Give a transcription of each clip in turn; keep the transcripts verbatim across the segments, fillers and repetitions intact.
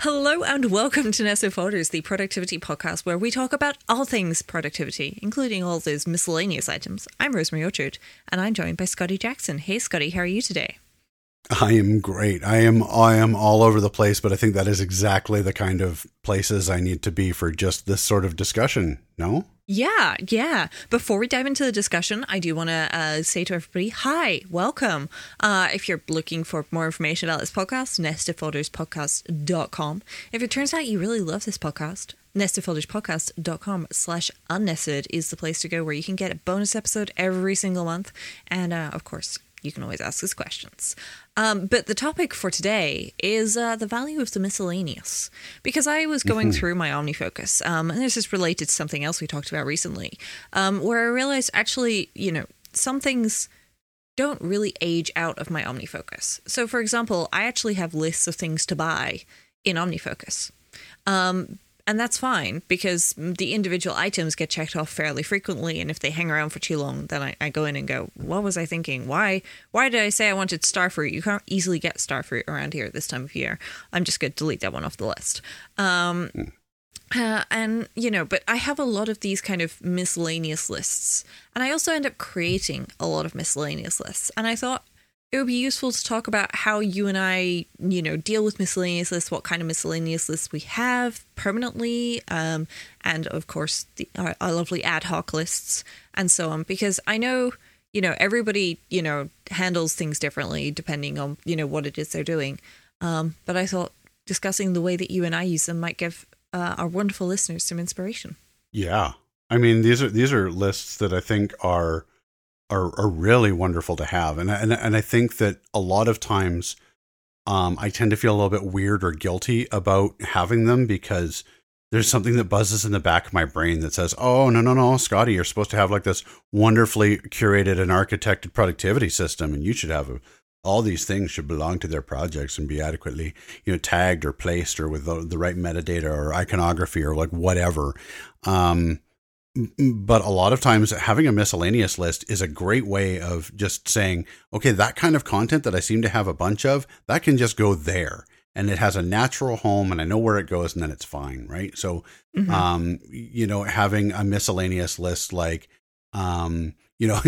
Hello and welcome to Nested Folders, the productivity podcast where we talk about all things productivity, including all those miscellaneous items. I'm Rosemary Orchard, and I'm joined by Scotty Jackson. Hey, Scotty, how are you today? I am great. I am I am all over the place, but I think that is exactly the kind of places I need to be for just this sort of discussion, no? Yeah, yeah. Before we dive into the discussion, I do want to uh, say to everybody, hi, welcome. Uh, if you're looking for more information about this podcast, nested folders podcast dot com. If it turns out you really love this podcast, nestedfolderspodcast.com slash unnested is the place to go where you can get a bonus episode every single month. And uh, of course, you can always ask us questions. Um, but the topic for today is uh, the value of the miscellaneous, because I was going mm-hmm. through my OmniFocus, um, and this is related to something else we talked about recently, um, where I realized actually, you know, some things don't really age out of my OmniFocus. So, for example, I actually have lists of things to buy in OmniFocus. Um And that's fine because the individual items get checked off fairly frequently. And if they hang around for too long, then I, I go in and go, what was I thinking? Why Why did I say I wanted starfruit? You can't easily get starfruit around here at this time of year. I'm just going to delete that one off the list. Um, mm. uh, and, you know, but I have a lot of these kind of miscellaneous lists. And I also end up creating a lot of miscellaneous lists. And I thought it would be useful to talk about how you and I, you know, deal with miscellaneous lists, what kind of miscellaneous lists we have permanently, um, and, of course, the, our, our lovely ad hoc lists and so on. Because I know, you know, everybody, you know, handles things differently depending on, you know, what it is they're doing. Um, but I thought discussing the way that you and I use them might give uh, our wonderful listeners some inspiration. Yeah. I mean, these are these are lists that I think are... Are, are really wonderful to have. And, and, and I think that a lot of times um, I tend to feel a little bit weird or guilty about having them because there's something that buzzes in the back of my brain that says, oh, no, no, no, Scotty, you're supposed to have like this wonderfully curated and architected productivity system, and you should have a, all these things should belong to their projects and be adequately, you know, tagged or placed or with the, the right metadata or iconography or like whatever. Um, But a lot of times having a miscellaneous list is a great way of just saying, okay, that kind of content that I seem to have a bunch of, that can just go there. And it has a natural home and I know where it goes and then it's fine, right? So, mm-hmm. um, you know, having a miscellaneous list like, um, you know,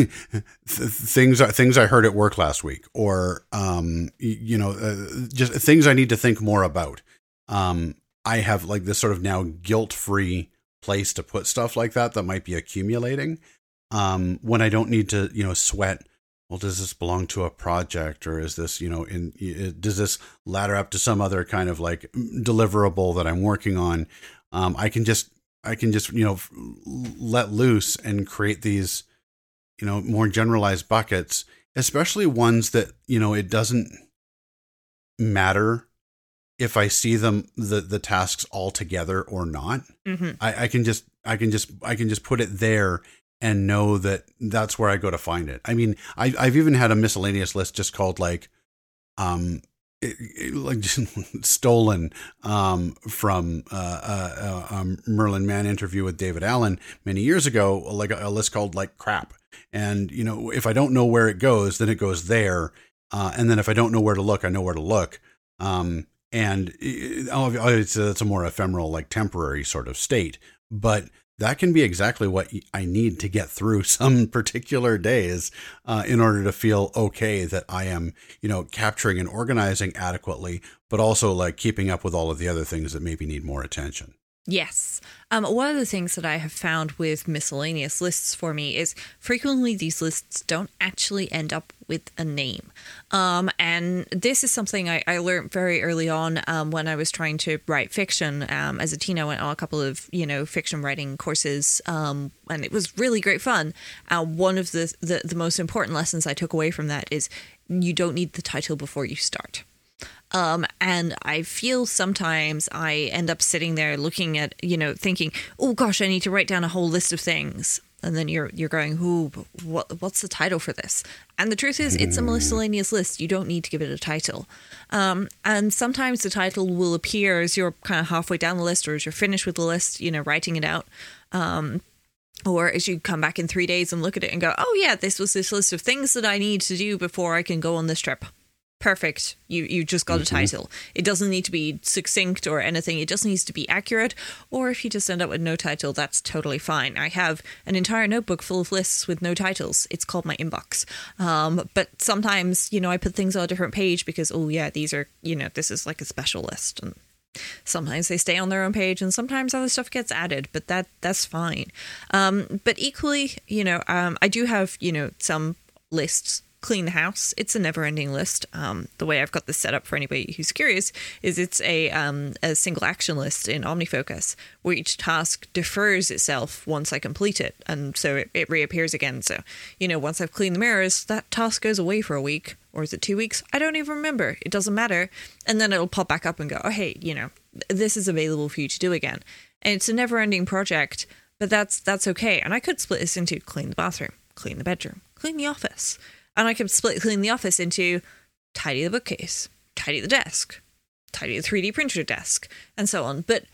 things things I heard at work last week or, um, you know, uh, just things I need to think more about. Um, I have like this sort of now guilt-free place to put stuff like that that might be accumulating um, when I don't need to, you know, sweat. Well, does this belong to a project or is this, you know, in does this ladder up to some other kind of like deliverable that I'm working on? Um, I can just, I can just, you know, let loose and create these, you know, more generalized buckets, especially ones that, you know, it doesn't matter if I see them, the, the tasks all together or not, mm-hmm. I, I can just, I can just, I can just put it there and know that that's where I go to find it. I mean, I, I've even had a miscellaneous list just called like, um, it, it, like stolen, um, from, uh, uh, um, Merlin Mann interview with David Allen many years ago, like a, a list called like crap. And, you know, if I don't know where it goes, then it goes there. Uh, and then if I don't know where to look, I know where to look. Um, And it's a, it's a more ephemeral, like temporary sort of state, but that can be exactly what I need to get through some particular days uh, in order to feel okay that I am, you know, capturing and organizing adequately, but also like keeping up with all of the other things that maybe need more attention. Yes. Um, one of the things that I have found with miscellaneous lists for me is frequently these lists don't actually end up with a name. Um, and this is something I, I learned very early on um, when I was trying to write fiction. Um, as a teen, I went on a couple of, you know, fiction writing courses, um, and it was really great fun. Uh, one of the, the, the most important lessons I took away from that is you don't need the title before you start. Um, and I feel sometimes I end up sitting there looking at, you know, thinking, oh, gosh, I need to write down a whole list of things. And then you're you're going, ooh, what, what's the title for this? And the truth is, it's a miscellaneous list. You don't need to give it a title. Um, and sometimes the title will appear as you're kind of halfway down the list or as you're finished with the list, you know, writing it out. Um Or as you come back in three days and look at it and go, oh, yeah, this was this list of things that I need to do before I can go on this trip. perfect. You you just got mm-hmm. a title. It doesn't need to be succinct or anything. It just needs to be accurate. Or if you just end up with no title, that's totally fine. I have an entire notebook full of lists with no titles. It's called my inbox. Um, but sometimes, you know, I put things on a different page because, oh, yeah, these are, you know, this is like a special list. And sometimes they stay on their own page and sometimes other stuff gets added. But that that's fine. Um, but equally, you know, um, I do have, you know, some lists. Clean the house. It's a never-ending list. Um, the way I've got this set up for anybody who's curious is it's a um, a single action list in OmniFocus where each task defers itself once I complete it, and so it, it reappears again. So, you know, once I've cleaned the mirrors, that task goes away for a week, or is it two weeks? I don't even remember. It doesn't matter, and then it'll pop back up and go, oh hey, you know, this is available for you to do again, and it's a never-ending project. But that's that's okay. And I could split this into clean the bathroom, clean the bedroom, clean the office. And I can split clean the office into tidy the bookcase, tidy the desk, tidy the three D printer desk, and so on. But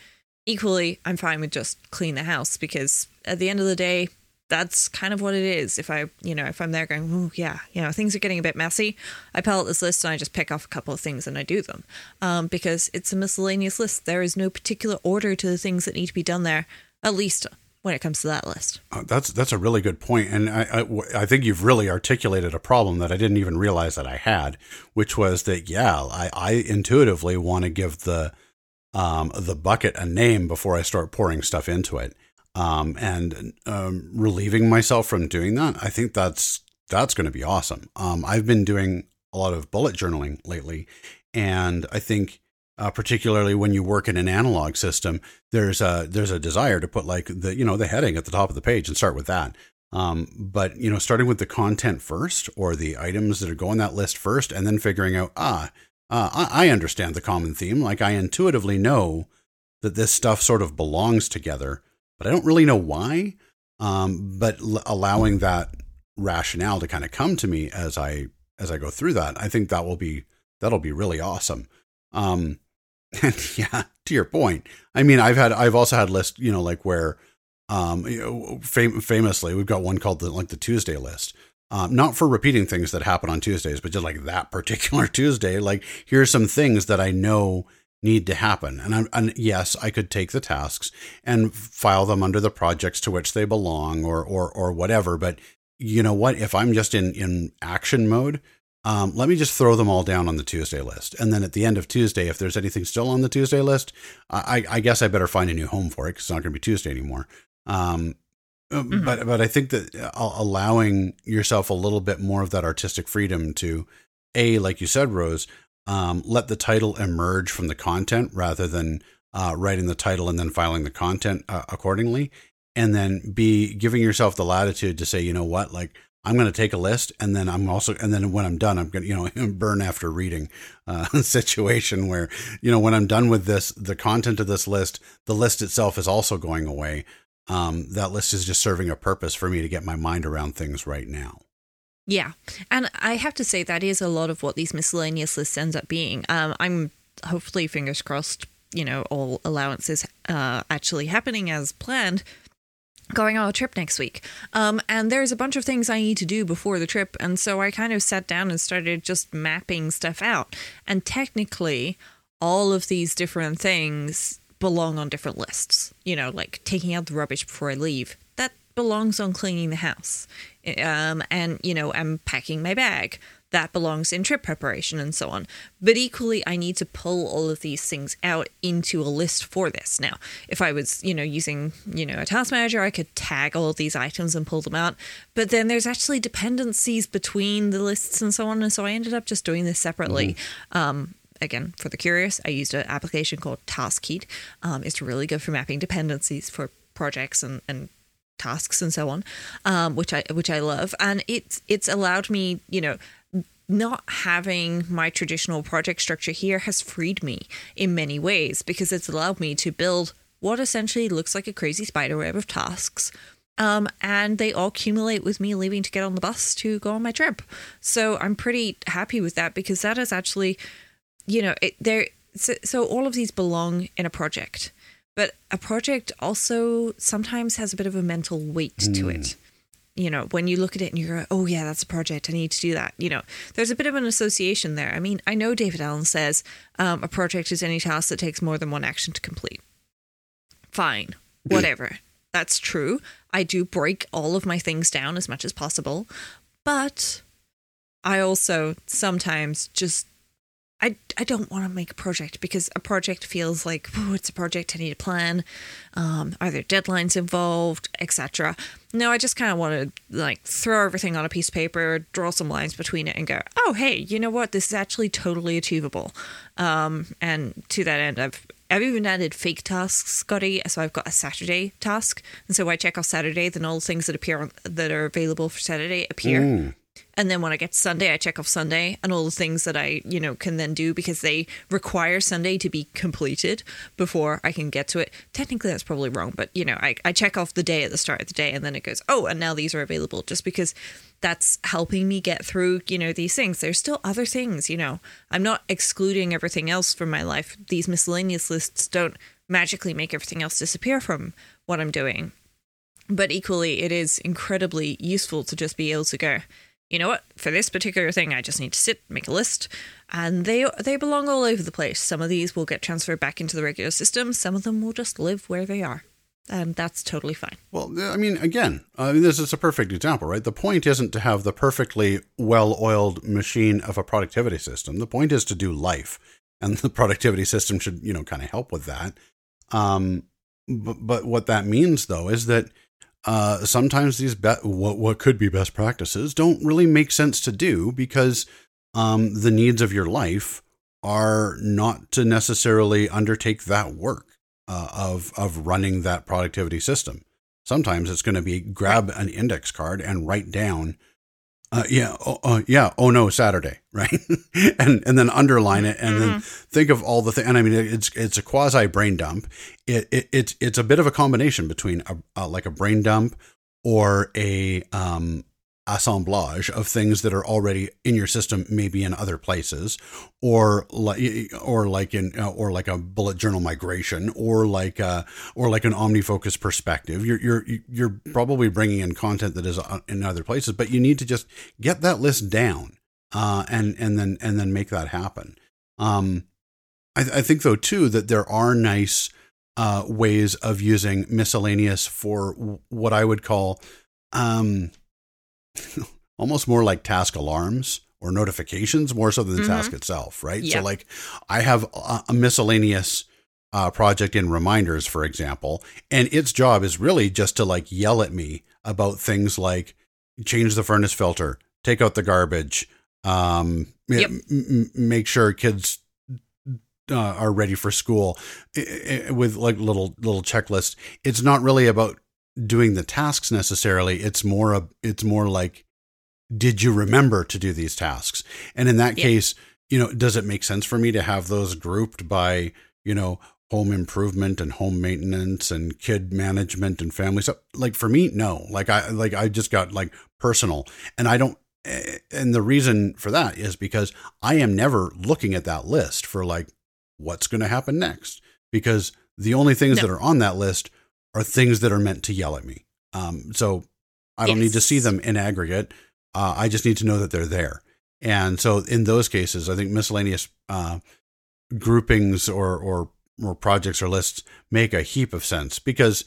equally, I'm fine with just clean the house because at the end of the day, that's kind of what it is. If I, you know, if I'm there going, oh yeah, you know, things are getting a bit messy, I pull out this list and I just pick off a couple of things and I do them um, because it's a miscellaneous list. There is no particular order to the things that need to be done there, at least when it comes to that list. Uh, that's that's a really good point. And I, I, I think you've really articulated a problem that I didn't even realize that I had, which was that, yeah, I, I intuitively want to give the um, the bucket a name before I start pouring stuff into it. Um, and um, relieving myself from doing that, I think that's that's going to be awesome. Um, I've been doing a lot of bullet journaling lately, and I think Uh, particularly when you work in an analog system, there's a there's a desire to put like the you know the heading at the top of the page and start with that. Um, but you know, starting with the content first or the items that are going that list first, and then figuring out ah, uh, I understand the common theme. Like I intuitively know that this stuff sort of belongs together, but I don't really know why. Um, but l- allowing that rationale to kind of come to me as I as I go through that, I think that will be that'll be really awesome. Um, And yeah, to your point. I mean, I've had, I've also had lists, you know, like where, um, you know, fam- famously, we've got one called the, like the Tuesday list, um, not for repeating things that happen on Tuesdays, but just like that particular Tuesday, like here's some things that I know need to happen. And I'm, and yes, I could take the tasks and file them under the projects to which they belong or, or, or whatever. But you know what, if I'm just in, in action mode, Um, let me just throw them all down on the Tuesday list. And then at the end of Tuesday, if there's anything still on the Tuesday list, I, I guess I better find a new home for it because it's not going to be Tuesday anymore. Um, mm-hmm. But but I think that allowing yourself a little bit more of that artistic freedom to, A, like you said, Rose, um, let the title emerge from the content rather than uh, writing the title and then filing the content uh, accordingly. And then B, giving yourself the latitude to say, you know what, like, I'm going to take a list and then I'm also, and then when I'm done, I'm going to, you know, burn after reading uh, situation where, you know, when I'm done with this, the content of this list, the list itself is also going away. Um, that list is just serving a purpose for me to get my mind around things right now. Yeah. And I have to say that is a lot of what these miscellaneous lists ends up being. Um, I'm hopefully, fingers crossed, you know, all allowances uh, actually happening as planned, going on a trip next week. Um, and there's a bunch of things I need to do before the trip. And so I kind of sat down and started just mapping stuff out. And technically, all of these different things belong on different lists. You know, like taking out the rubbish before I leave. That belongs on cleaning the house. Um, and, you know, I'm packing my bag. That belongs in trip preparation and so on. But equally, I need to pull all of these things out into a list for this. Now, if I was, you know, using, you know, a task manager, I could tag all of these items and pull them out. But then there's actually dependencies between the lists and so on. And so I ended up just doing this separately. Mm-hmm. Um, again, for the curious, I used an application called TaskHeat. Um, it's really good for mapping dependencies for projects and, and tasks and so on, um, which I which I love. And it's it's allowed me, you know, not having my traditional project structure here has freed me in many ways because it's allowed me to build what essentially looks like a crazy spider web of tasks. Um, and they all accumulate with me leaving to get on the bus to go on my trip. So I'm pretty happy with that because that is actually, you know, it, there. So, so all of these belong in a project, but a project also sometimes has a bit of a mental weight mm. to it. you know, when you look at it and you're, oh yeah, that's a project, I need to do that. You know, there's a bit of an association there. I mean, I know David Allen says um, a project is any task that takes more than one action to complete. Fine, whatever. That's true. I do break all of my things down as much as possible, but I also sometimes just, I, I don't want to make a project because a project feels like, oh, it's a project, I need a plan. Um, are there deadlines involved, et cetera. No, I just kind of want to like throw everything on a piece of paper, draw some lines between it and go, oh, hey, you know what? This is actually totally achievable. Um, and to that end, I've I've even added fake tasks, Scotty. So I've got a Saturday task, and so I check off Saturday. Then all the things that appear on, that are available for Saturday appear, mm. and then when I get to Sunday, I check off Sunday, and all the things that I, you know, can then do because they require Sunday to be completed before I can get to it. Technically, that's probably wrong, but you know, I I check off the day at the start of the day, and then it goes, oh, and now these are available, just because that's helping me get through, you know, these things. There's still other things, you know. I'm not excluding everything else from my life. These miscellaneous lists don't magically make everything else disappear from what I'm doing. But equally, it is incredibly useful to just be able to go, you know what, for this particular thing, I just need to sit, make a list. And they they belong all over the place. Some of these will get transferred back into the regular system. Some of them will just live where they are. And that's totally fine. Well, I mean, again, I mean, this is a perfect example, right? The point isn't to have the perfectly well-oiled machine of a productivity system. The point is to do life, and the productivity system should, you know, kind of help with that. Um, but, but what that means, though, is that uh, sometimes these be- what what could be best practices don't really make sense to do because um, the needs of your life are not to necessarily undertake that work. Uh, of of running that productivity system. Sometimes it's going to be grab an index card and write down, uh, yeah, oh, uh, yeah, oh no, Saturday, right? and and then underline it and mm-hmm. then think of all the things. And I mean, it's it's a quasi brain dump. It, it it's it's a bit of a combination between a, uh, like a brain dump or a um, assemblage of things that are already in your system, maybe in other places, or like, or like in, or like a bullet journal migration, or like a, or like an OmniFocus perspective. You're you're you're probably bringing in content that is in other places, but you need to just get that list down, uh, and and then and then make that happen. Um, I, I think though too that there are nice uh, ways of using miscellaneous for what I would call. Um, almost more like task alarms or notifications more so than the mm-hmm. task itself. Right. Yep. So like I have a, a miscellaneous uh, project in reminders, for example, and its job is really just to like yell at me about things like change the furnace filter, take out the garbage, um, yep. m- m- make sure kids uh, are ready for school I- I- with like little, little checklists. It's not really about doing the tasks necessarily. It's more a, it's more like, did you remember to do these tasks? And in that yeah. case, you know, does it make sense for me to have those grouped by, you know, home improvement and home maintenance and kid management and family stuff? Like for me, no, like I, like I just got like personal and I don't, and the reason for that is because I am never looking at that list for like, what's going to happen next? Because the only things no. that are on that list are things that are meant to yell at me. Um, so I don't yes. need to see them in aggregate. Uh, I just need to know that they're there. And so in those cases, I think miscellaneous uh, groupings or, or or projects or lists make a heap of sense because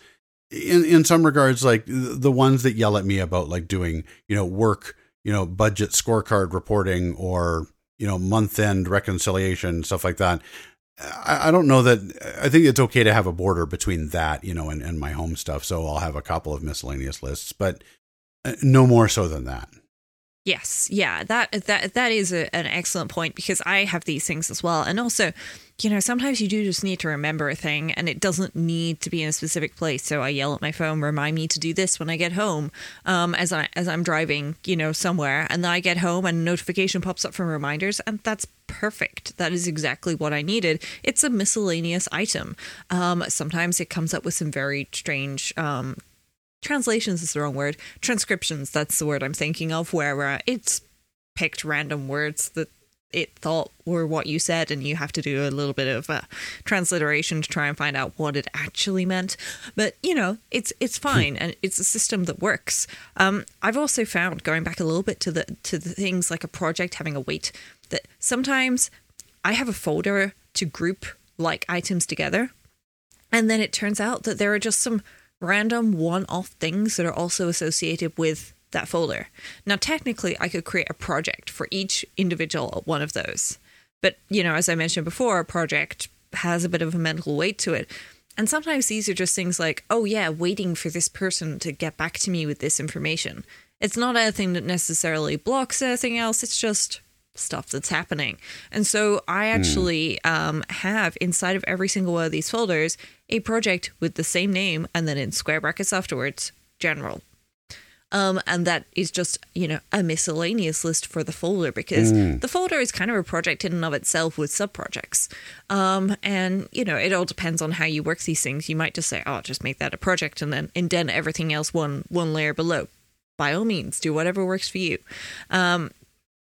in, in some regards, like the ones that yell at me about like doing, you know, work, you know, budget scorecard reporting or, you know, month end reconciliation, stuff like that. I don't know that I think it's okay to have a border between that, you know, and, and my home stuff. So I'll have a couple of miscellaneous lists, but no more so than that. Yes. Yeah. That, that, that is a, an excellent point because I have these things as well. And also, you know, sometimes you do just need to remember a thing and it doesn't need to be in a specific place. So I yell at my phone, remind me to do this when I get home, um, as I, as I'm driving, you know, somewhere, and then I get home and a notification pops up from reminders, and that's perfect. That is exactly what I needed. It's a miscellaneous item. Um, sometimes it comes up with some very strange, um, translations is the wrong word. Transcriptions, that's the word I'm thinking of, where uh, it's picked random words that it thought were what you said, and you have to do a little bit of uh, transliteration to try and find out what it actually meant. But, you know, it's it's fine, and it's a system that works. Um, I've also found, going back a little bit to the to the things like a project having a weight, that sometimes I have a folder to group like items together, and then it turns out that there are just some random one-off things that are also associated with that folder. Now, technically, I could create a project for each individual one of those. But, you know, as I mentioned before, a project has a bit of a mental weight to it. And sometimes these are just things like, oh, yeah, waiting for this person to get back to me with this information. It's not anything that necessarily blocks anything else. It's just stuff that's happening. And so I actually mm. um, have inside of every single one of these folders a project with the same name, and then in square brackets afterwards, general. Um, and that is just, you know, a miscellaneous list for the folder, because mm. the folder is kind of a project in and of itself with subprojects. Um, and, you know, it all depends on how you work these things. You might just say, oh, just make that a project and then indent everything else one one layer below. By all means, do whatever works for you. Um,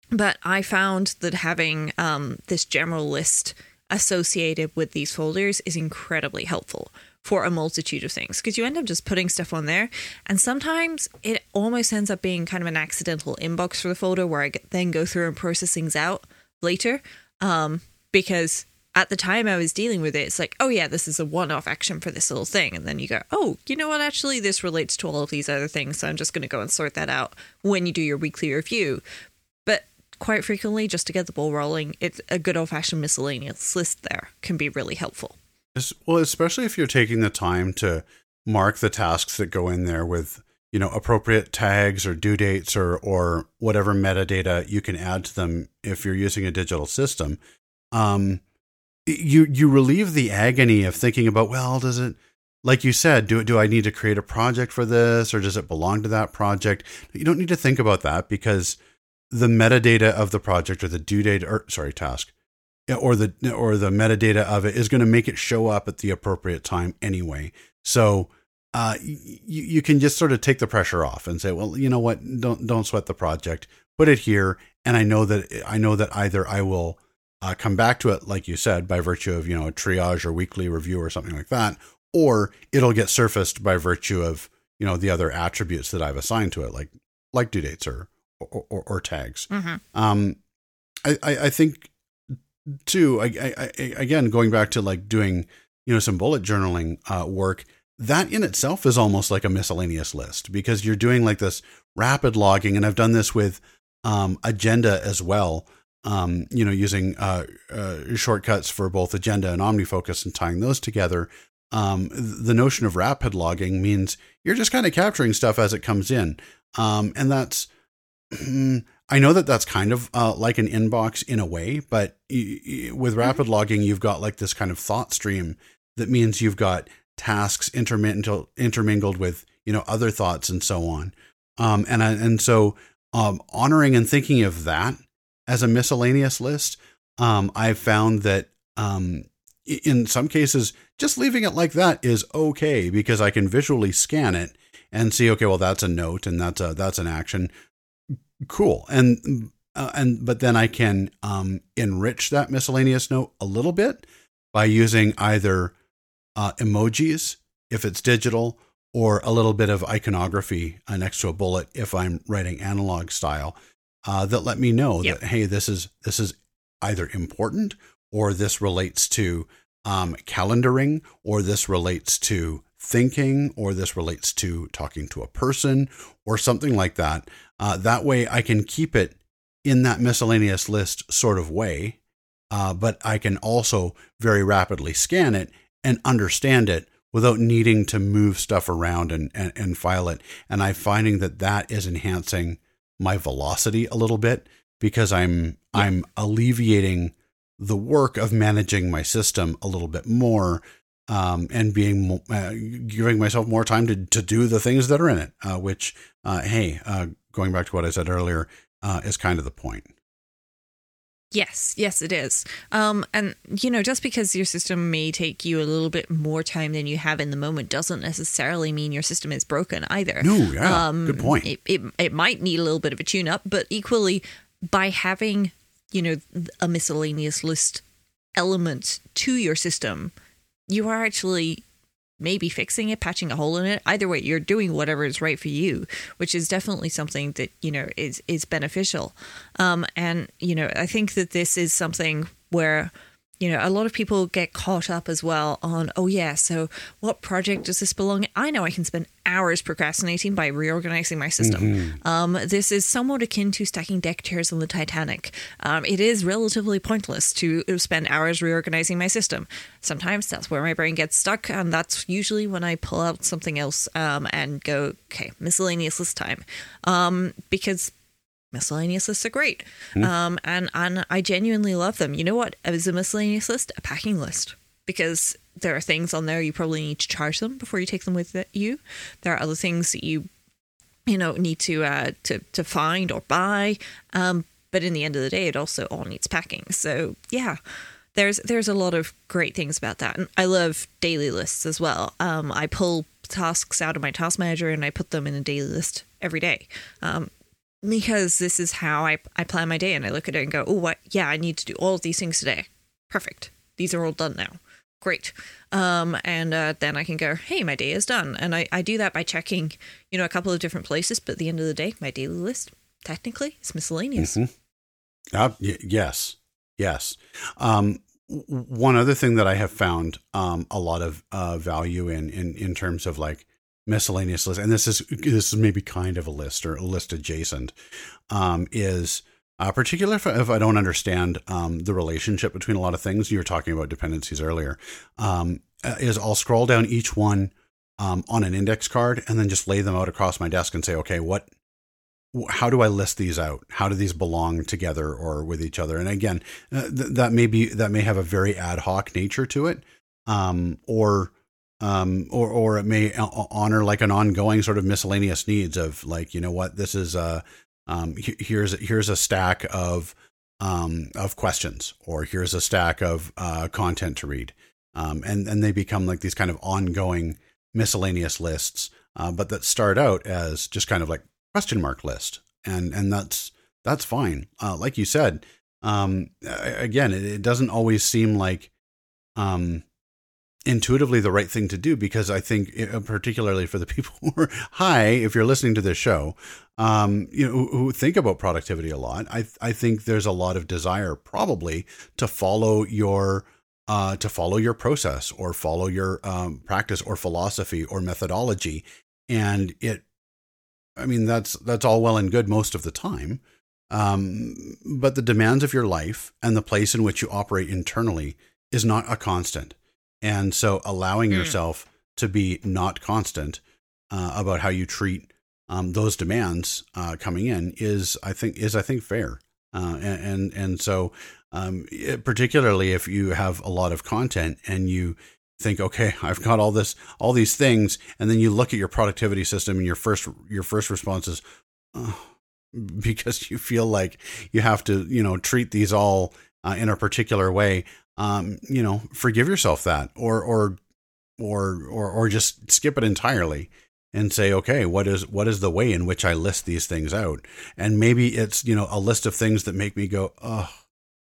but I found that having um, this general list associated with these folders is incredibly helpful for a multitude of things, because you end up just putting stuff on there, and sometimes it almost ends up being kind of an accidental inbox for the folder where I then go through and process things out later, um, because at the time I was dealing with it, it's like, oh yeah, this is a one-off action for this little thing, and then you go, oh, you know what, actually this relates to all of these other things, so I'm just going to go and sort that out when you do your weekly review. But quite frequently, just to get the ball rolling, it's a good old-fashioned miscellaneous list there can be really helpful. Well, especially if you're taking the time to mark the tasks that go in there with, you know, appropriate tags or due dates or or whatever metadata you can add to them if you're using a digital system, um, you you relieve the agony of thinking about, well, does it, like you said, do do I need to create a project for this, or does it belong to that project? You don't need to think about that, because the metadata of the project or the due date or sorry task. or the or the metadata of it is going to make it show up at the appropriate time anyway. So uh, you, you can just sort of take the pressure off and say, well, you know what, don't don't sweat the project, put it here, and I know that I know that either I will uh, come back to it, like you said, by virtue of, you know, a triage or weekly review or something like that, or it'll get surfaced by virtue of, you know, the other attributes that I've assigned to it, like like due dates or or, or, or tags. Mm-hmm. Um, I, I I think. Too, I, I, I, again, going back to like doing, you know, some bullet journaling uh, work, that in itself is almost like a miscellaneous list, because you're doing like this rapid logging. And I've done this with um, agenda as well, um, you know, using uh, uh, shortcuts for both agenda and OmniFocus and tying those together. Um, the notion of rapid logging means you're just kind of capturing stuff as it comes in. Um, and that's... I know that that's kind of uh, like an inbox in a way, but y- y- with rapid logging, you've got like this kind of thought stream that means you've got tasks intermingled, intermingled with, you know, other thoughts and so on. Um, and and so um, honoring and thinking of that as a miscellaneous list, um, I've found that um, in some cases, just leaving it like that is okay, because I can visually scan it and see, okay, well, that's a note and that's a that's an action. Cool. And, uh, and, but then I can, um, enrich that miscellaneous note a little bit by using either, uh, emojis if it's digital, or a little bit of iconography uh, next to a bullet if I'm writing analog style, uh, that let me know yep. that, hey, this is, this is either important, or this relates to, um, calendaring, or this relates to thinking, or this relates to talking to a person or something like that. Uh, that way I can keep it in that miscellaneous list sort of way, uh, but I can also very rapidly scan it and understand it without needing to move stuff around and, and, and file it. And I'm finding that that is enhancing my velocity a little bit, because I'm, yeah. I'm alleviating the work of managing my system a little bit more. Um, and being uh, giving myself more time to, to do the things that are in it, uh, which, uh, hey, uh, going back to what I said earlier, uh, is kind of the point. Yes, yes, it is. Um, and, you know, just because your system may take you a little bit more time than you have in the moment doesn't necessarily mean your system is broken either. No, yeah, um, good point. It, it, it might need a little bit of a tune-up, but equally by having you know, a miscellaneous list element to your system, you are actually maybe fixing it, patching a hole in it. Either way, you're doing whatever is right for you, which is definitely something that, you know, is is beneficial. Um, and, you know, I think that this is something where, you know, a lot of people get caught up as well on, oh, yeah, so what project does this belong in? I know I can spend hours procrastinating by reorganizing my system. Mm-hmm. Um, this is somewhat akin to stacking deck chairs on the Titanic. Um, it is relatively pointless to spend hours reorganizing my system. Sometimes that's where my brain gets stuck, and that's usually when I pull out something else um, and go, okay, miscellaneous list time. Um, because... miscellaneous lists are great. Mm. Um, and, and I genuinely love them. You know what is a miscellaneous list? A packing list. Because there are things on there you probably need to charge them before you take them with you. There are other things that you, you know, need to uh, to, to find or buy. Um, but in the end of the day, it also all needs packing. So, yeah, there's there's a lot of great things about that. And I love daily lists as well. Um, I pull tasks out of my task manager and I put them in a daily list every day. Um Because this is how I, I plan my day, and I look at it and go, oh, what? Yeah, I need to do all of these things today. Perfect. These are all done now. Great. Um, and uh, then I can go, hey, my day is done. And I, I do that by checking, you know, a couple of different places. But at the end of the day, my daily list, technically, is miscellaneous. Mm-hmm. Uh, y- yes. Yes. Um, w- one other thing that I have found um, a lot of uh, value in, in, in terms of like, miscellaneous list, and this is this is maybe kind of a list or a list adjacent, um, is uh, particularly if, if I don't understand um, the relationship between a lot of things. You were talking about dependencies earlier. Um, is I'll scroll down each one um, on an index card and then just lay them out across my desk and say, okay, what? How do I list these out? How do these belong together or with each other? And again, uh, th- that may be that may have a very ad hoc nature to it, um, or Um, or, or it may honor like an ongoing sort of miscellaneous needs of like, you know what, this is a, um, here's, here's a stack of, um, of questions, or here's a stack of, uh, content to read. Um, and, and they become like these kind of ongoing miscellaneous lists, uh, but that start out as just kind of like question mark list. And, and that's, that's fine. Uh, like you said, um, again, it, it doesn't always seem like, um, intuitively the right thing to do, because I think it, particularly for the people who are hi, if you're listening to this show, um, you know, who, who think about productivity a lot, I I think there's a lot of desire probably to follow your, uh, to follow your process or follow your um, practice or philosophy or methodology. And it, I mean, that's, that's all well and good most of the time. Um, but the demands of your life and the place in which you operate internally is not a constant. And so allowing mm. yourself to be not constant uh, about how you treat um, those demands uh, coming in is, I think, is I think fair. Uh, and, and, and so um, it, particularly if you have a lot of content and you think, okay, I've got all this, all these things. And then you look at your productivity system and your first, your first response is, oh, because you feel like you have to, you know, treat these all uh, in a particular way. Um, you know, forgive yourself that, or, or, or, or, or just skip it entirely and say, okay, what is, what is the way in which I list these things out? And maybe it's, you know, a list of things that make me go, oh,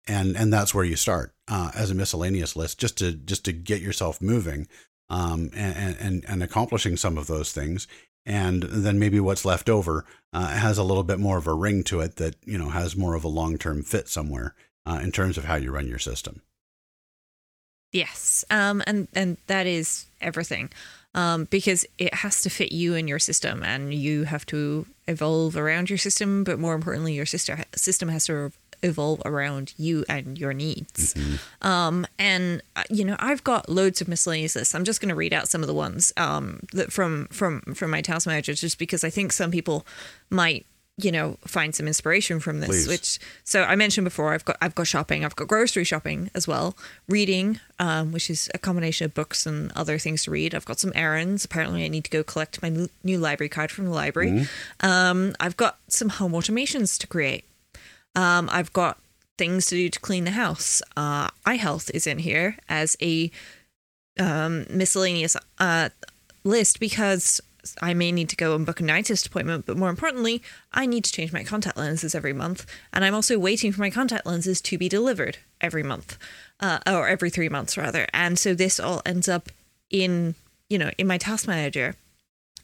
and, and that's where you start, uh, as a miscellaneous list, just to, just to get yourself moving, um, and, and, and accomplishing some of those things. And then maybe what's left over, uh, has a little bit more of a ring to it that, you know, has more of a long-term fit somewhere, uh, in terms of how you run your system. Yes, um, and, and that is everything, um, because it has to fit you and your system, and you have to evolve around your system, but more importantly, your sister system has to evolve around you and your needs. Mm-hmm. Um, and, you know, I've got loads of miscellaneous lists. I'm just going to read out some of the ones um, that from, from, from my task manager, just because I think some people might, you know, find some inspiration from this. Please. Which, so I mentioned before, I've got, I've got shopping, I've got grocery shopping as well, reading, um, which is a combination of books and other things to read. I've got some errands. Apparently I need to go collect my new library card from the library. Mm-hmm. Um, I've got some home automations to create. Um, I've got things to do to clean the house. Uh, iHealth is in here as a, um, miscellaneous, uh, list, because I may need to go and book an eye test appointment, but more importantly, I need to change my contact lenses every month. And I'm also waiting for my contact lenses to be delivered every month, uh, or every three months rather. And so this all ends up in, you know, in my task manager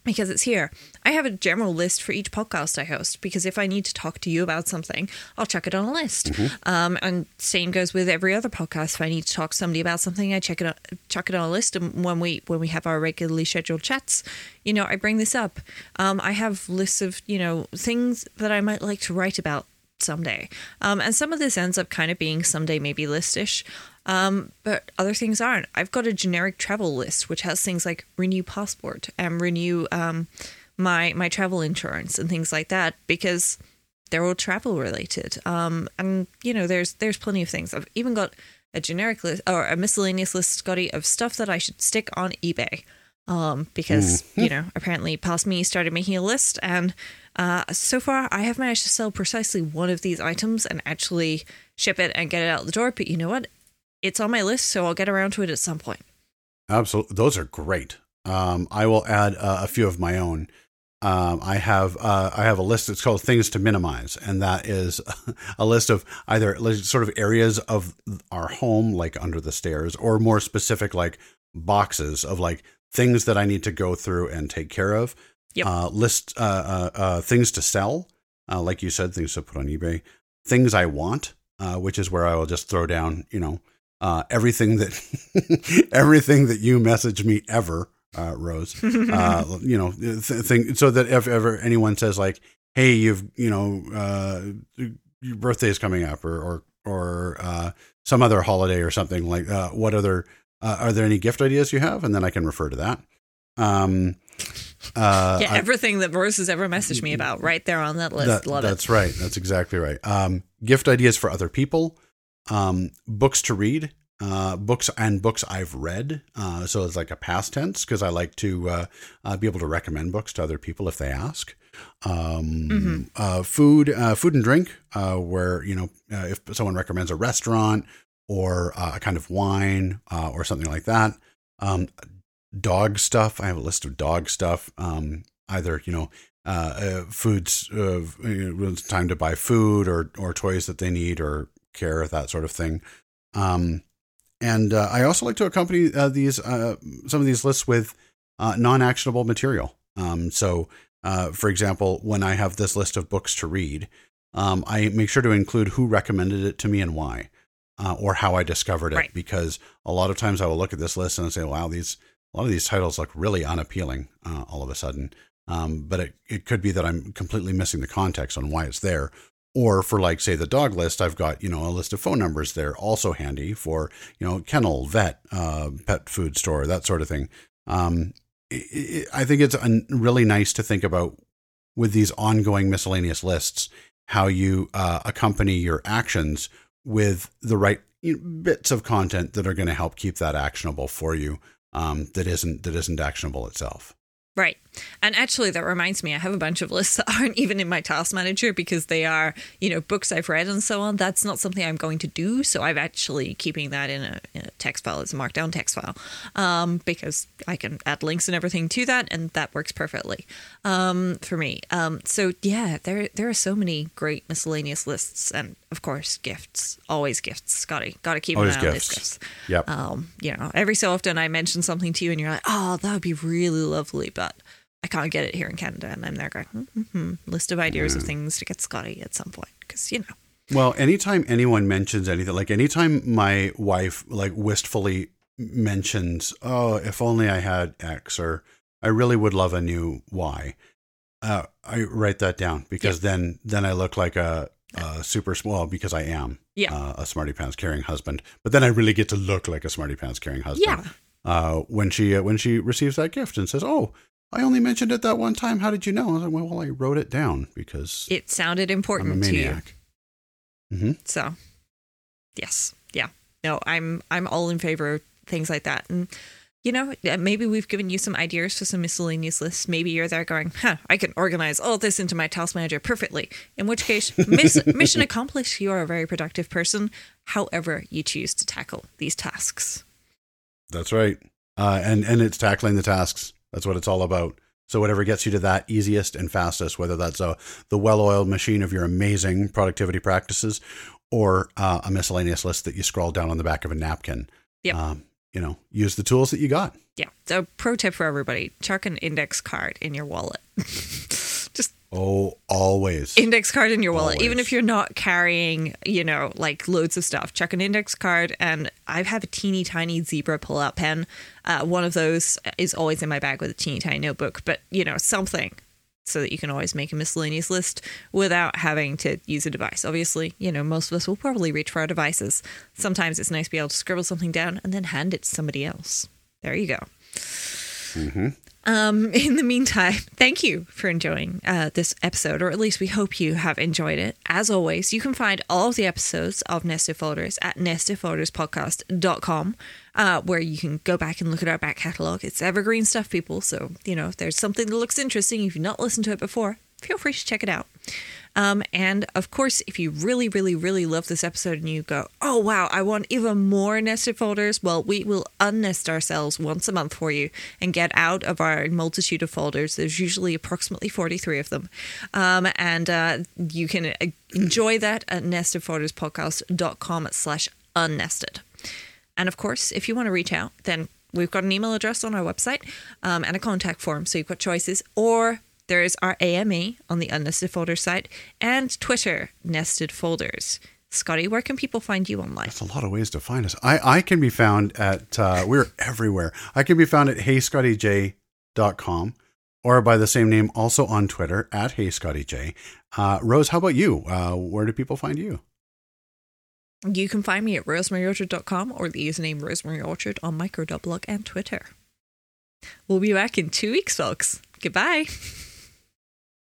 because it's here. I have a general list for each podcast I host, because if I need to talk to you about something, I'll check it on a list. Mm-hmm. Um, and same goes with every other podcast. If I need to talk to somebody about something, I check it on, check it on a list. And when we when we have our regularly scheduled chats, you know, I bring this up. Um, I have lists of, you know, things that I might like to write about someday. Um, and some of this ends up kind of being someday maybe listish. Um, but other things aren't. I've got a generic travel list, which has things like renew passport and renew um, my my travel insurance and things like that, because they're all travel related. Um, and, you know, there's there's plenty of things. I've even got a generic list or a miscellaneous list, Scotty, of stuff that I should stick on eBay, um, because, mm. you know, apparently past me started making a list. And uh, so far, I have managed to sell precisely one of these items and actually ship it and get it out the door. But you know what? It's on my list, so I'll get around to it at some point. Absolutely. Those are great. Um, I will add uh, a few of my own. Um, I have uh, I have a list that's called Things to Minimize, and that is a list of either sort of areas of our home, like under the stairs, or more specific, like boxes of like things that I need to go through and take care of. Yep. Uh, list uh, uh, uh, things to sell, uh, like you said, things to put on eBay. Things I want, uh, which is where I will just throw down, you know, Uh, everything that everything that you message me ever, uh, Rose, uh, you know, th- thing, so that if ever anyone says like, hey, you've, you know, uh, your birthday is coming up, or or, or uh, some other holiday or something like uh, what other uh, are there any gift ideas you have? And then I can refer to that. Um, uh, yeah, everything I, that Rose has ever messaged me about right there on that list. That, Love that's it. That's right. That's exactly right. Um, gift ideas for other people. Um, books to read, uh, books and books I've read. Uh, so it's like a past tense, because I like to uh, uh, be able to recommend books to other people if they ask. Um, mm-hmm. uh, food, uh, food and drink, uh, where, you know, uh, if someone recommends a restaurant or uh, a kind of wine uh, or something like that. Um, dog stuff. I have a list of dog stuff. Um, either, you know, uh, uh, foods, uh, it's time to buy food or, or toys that they need, or care, that sort of thing. Um, and uh, I also like to accompany uh, these uh, some of these lists with uh, non-actionable material. Um, so, uh, for example, when I have this list of books to read, um, I make sure to include who recommended it to me and why, uh, or how I discovered it, right. Because a lot of times I will look at this list and I'll say, wow, these a lot of these titles look really unappealing uh, all of a sudden. Um, but it, it could be that I'm completely missing the context on why it's there. Or for like, say, the dog list, I've got, you know, a list of phone numbers there, also handy for, you know, kennel, vet, uh, pet food store, that sort of thing. Um, it, it, I think it's un- really nice to think about with these ongoing miscellaneous lists, how you uh, accompany your actions with the right you know, bits of content that are going to help keep that actionable for you. Um, that isn't that isn't actionable itself. Right. And actually, that reminds me, I have a bunch of lists that aren't even in my task manager because they are, you know, books I've read and so on. That's not something I'm going to do. So I'm actually keeping that in a, in a text file. It's a markdown text file um, because I can add links and everything to that. And that works perfectly um, for me. Um, so, yeah, there there are so many great miscellaneous lists. And, of course, gifts. Always gifts, Scotty. Got to keep an eye on these gifts. Yep. Um, you know, every so often I mention something to you and you're like, oh, that would be really lovely, but I can't get it here in Canada. And I'm there going, mm-hmm, list of ideas yeah. of things to get Scotty at some point. Because, you know. Well, anytime anyone mentions anything, like anytime my wife like wistfully mentions, oh, if only I had X, or I really would love a new Y, uh, I write that down because yeah. then then I look like a, a super small because I am yeah. uh, a smarty pants carrying husband. But then I really get to look like a smarty pants carrying husband yeah. uh, when she uh, when she receives that gift and says, oh, I only mentioned it that one time. How did you know? I was like, well, I wrote it down because it sounded important I'm a maniac. To you. Mm-hmm. So, yes, yeah, no, I'm I'm all in favor of things like that. And you know, maybe we've given you some ideas for some miscellaneous lists. Maybe you're there going, huh, I can organize all this into my task manager perfectly. In which case, miss, mission accomplished. You are a very productive person, however you choose to tackle these tasks. That's right, uh, and and it's tackling the tasks. That's what it's all about. So whatever gets you to that easiest and fastest, whether that's a, the well-oiled machine of your amazing productivity practices or uh, a miscellaneous list that you scroll down on the back of a napkin. Yep. Um, you know, use the tools that you got. Yeah. So pro tip for everybody, chuck an index card in your wallet. Just Oh, always. Index card in your wallet. Always. Even if you're not carrying, you know, like loads of stuff, chuck an index card. And I have a teeny tiny zebra pull-out pen. Uh, one of those is always in my bag with a teeny tiny notebook, but, you know, something so that you can always make a miscellaneous list without having to use a device. Obviously, you know, most of us will probably reach for our devices. Sometimes it's nice to be able to scribble something down and then hand it to somebody else. There you go. Mm-hmm. Um, in the meantime, thank you for enjoying uh, this episode, or at least we hope you have enjoyed it. As always, you can find all of the episodes of Nested Folders at nested folders podcast dot com, uh, where you can go back and look at our back catalog. It's evergreen stuff, people. So, you know, if there's something that looks interesting, if you've not listened to it before, feel free to check it out. Um, and of course, if you really, really, really love this episode and you go, oh, wow, I want even more nested folders. Well, we will unnest ourselves once a month for you and get out of our multitude of folders. There's usually approximately forty-three of them. Um, and uh, you can enjoy that at nested folders podcast dot com slash unnested. And of course, if you want to reach out, then we've got an email address on our website um, and a contact form. So you've got choices, or there is our A M E on the Unnested Folders site and Twitter, Nested Folders. Scotty, where can people find you online? That's a lot of ways to find us. I, I can be found at, uh, we're everywhere. I can be found at hey scotty j dot com or by the same name also on Twitter at hey scotty j. Uh, Rose, how about you? Uh, where do people find you? You can find me at rosemary orchard dot com or the username rosemaryorchard on micro dot blog and Twitter. We'll be back in two weeks, folks. Goodbye.